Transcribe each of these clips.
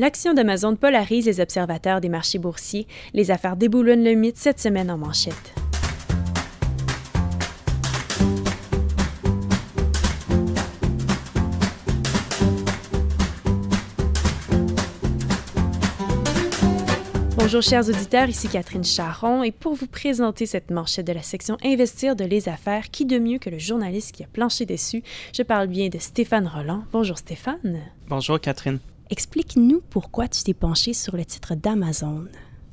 L'action d'Amazon polarise les observateurs des marchés boursiers. Les affaires déboulonnent le mythe cette semaine en manchette. Bonjour chers auditeurs, ici Catherine Charron et pour vous présenter cette manchette de la section Investir de Les Affaires, qui de mieux que le journaliste qui a planché dessus? Je parle bien de Stéphane Rolland. Bonjour Stéphane. Bonjour Catherine. Explique-nous pourquoi tu t'es penché sur le titre d'Amazon.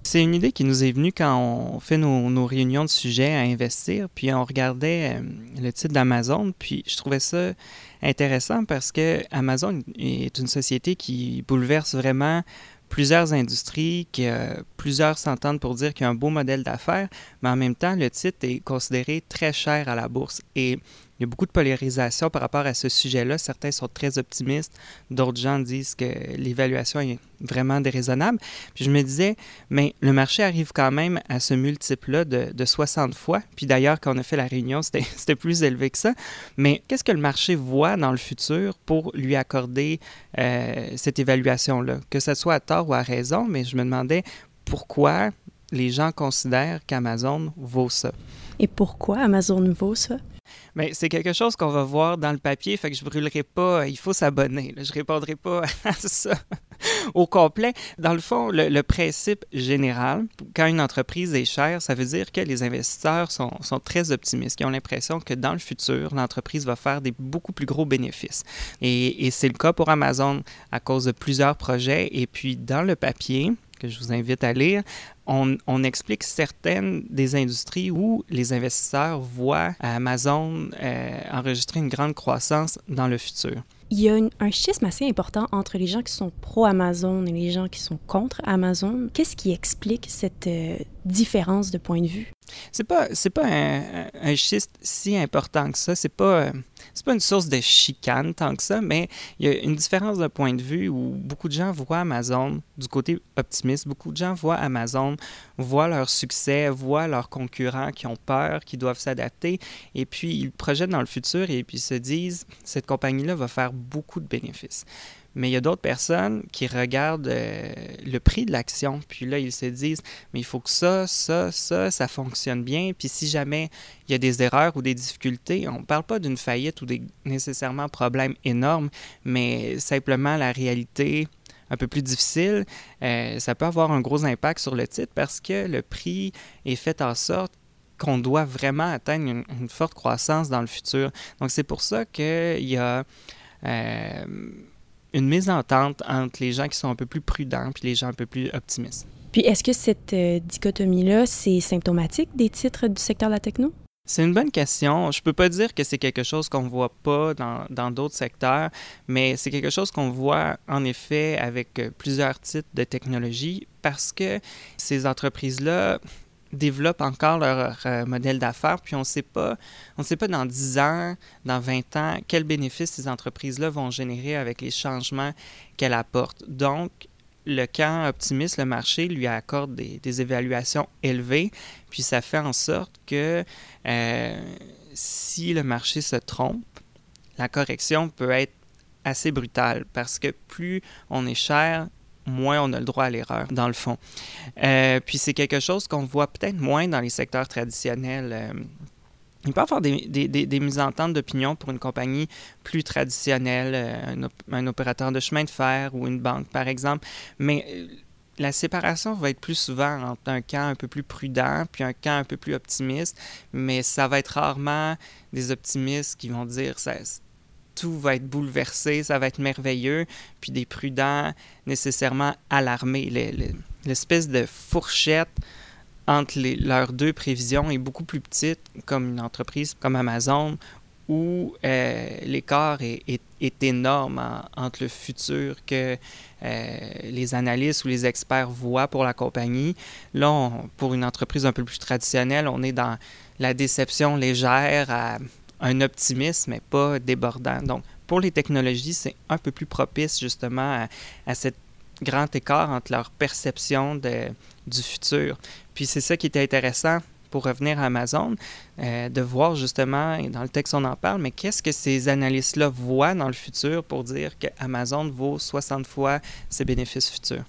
C'est une idée qui nous est venue quand on fait nos réunions de sujets à investir, puis on regardait le titre d'Amazon, puis je trouvais ça intéressant parce que Amazon est une société qui bouleverse vraiment plusieurs industries, plusieurs s'entendent pour dire qu'il y a un beau modèle d'affaires, mais en même temps, le titre est considéré très cher à la bourse. Et il y a beaucoup de polarisation par rapport à ce sujet-là. Certains sont très optimistes, d'autres gens disent que l'évaluation est vraiment déraisonnable. Puis je me disais, mais le marché arrive quand même à ce multiple-là de 60 fois. Puis d'ailleurs, quand on a fait la réunion, c'était plus élevé que ça. Mais qu'est-ce que le marché voit dans le futur pour lui accorder cette évaluation-là? Que ce soit à tort ou à raison, mais je me demandais pourquoi les gens considèrent qu'Amazon vaut ça. Et pourquoi Amazon vaut ça? Bien, c'est quelque chose qu'on va voir dans le papier, fait que je ne brûlerai pas, il faut s'abonner. Là, je ne répondrai pas à ça au complet. Dans le fond, le principe général, quand une entreprise est chère, ça veut dire que les investisseurs sont très optimistes, qui ont l'impression que dans le futur, l'entreprise va faire des beaucoup plus gros bénéfices. Et c'est le cas pour Amazon à cause de plusieurs projets. Et puis, dans le papier, que je vous invite à lire, on explique certaines des industries où les investisseurs voient Amazon enregistrer une grande croissance dans le futur. Il y a un schisme assez important entre les gens qui sont pro-Amazon et les gens qui sont contre Amazon. Qu'est-ce qui explique cette différence de point de vue? C'est pas un schisme si important que ça. C'est pas une source de chicane tant que ça, mais il y a une différence de point de vue où beaucoup de gens voient Amazon du côté optimiste. Beaucoup de gens voient Amazon, voient leur succès, voient leurs concurrents qui ont peur, qui doivent s'adapter. Et puis, ils projettent dans le futur et puis se disent « cette compagnie-là va faire beaucoup de bénéfices ». Mais il y a d'autres personnes qui regardent le prix de l'action, puis là, ils se disent « mais il faut que ça fonctionne bien ». Puis si jamais il y a des erreurs ou des difficultés, on ne parle pas d'une faillite ou nécessairement problèmes énormes, mais simplement la réalité un peu plus difficile, ça peut avoir un gros impact sur le titre parce que le prix est fait en sorte qu'on doit vraiment atteindre une forte croissance dans le futur. Donc, c'est pour ça qu'il y a une mise en entente entre les gens qui sont un peu plus prudents puis les gens un peu plus optimistes. Puis, est-ce que cette dichotomie-là, c'est symptomatique des titres du secteur de la techno? C'est une bonne question. Je ne peux pas dire que c'est quelque chose qu'on ne voit pas dans d'autres secteurs, mais c'est quelque chose qu'on voit en effet avec plusieurs titres de technologie parce que ces entreprises-là développent encore leur modèle d'affaires, puis on ne sait pas dans 10 ans, dans 20 ans, quels bénéfices ces entreprises-là vont générer avec les changements qu'elles apportent. Donc, le camp optimiste, le marché, lui accorde des évaluations élevées, puis ça fait en sorte que si le marché se trompe, la correction peut être assez brutale parce que plus on est cher, moins on a le droit à l'erreur, dans le fond. Puis c'est quelque chose qu'on voit peut-être moins dans les secteurs traditionnels. Il peut y avoir des mises en entente d'opinion pour une compagnie plus traditionnelle, un opérateur de chemin de fer ou une banque, par exemple. Mais la séparation va être plus souvent entre un camp un peu plus prudent puis un camp un peu plus optimiste. Mais ça va être rarement des optimistes qui vont dire « tout va être bouleversé, ça va être merveilleux », puis des prudents nécessairement alarmés. L'espèce de fourchette entre leurs deux prévisions est beaucoup plus petite, comme une entreprise comme Amazon, où l'écart est énorme entre le futur que les analystes ou les experts voient pour la compagnie. Là, pour une entreprise un peu plus traditionnelle, on est dans la déception légère à un optimisme, mais pas débordant. Donc, pour les technologies, c'est un peu plus propice justement à cette grand écart entre leur perception du futur. Puis c'est ça qui était intéressant pour revenir à Amazon, de voir justement, et dans le texte on en parle, mais qu'est-ce que ces analystes-là voient dans le futur pour dire qu'Amazon vaut 60 fois ses bénéfices futurs?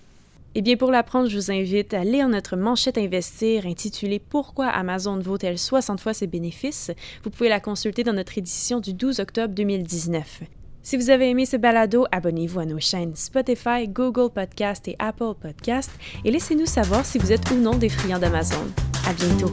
Eh bien, pour l'apprendre, je vous invite à lire notre manchette Investir intitulée « Pourquoi Amazon vaut-elle 60 fois ses bénéfices ?» Vous pouvez la consulter dans notre édition du 12 octobre 2019. Si vous avez aimé ce balado, abonnez-vous à nos chaînes Spotify, Google Podcast et Apple Podcast et laissez-nous savoir si vous êtes ou non des friands d'Amazon. À bientôt!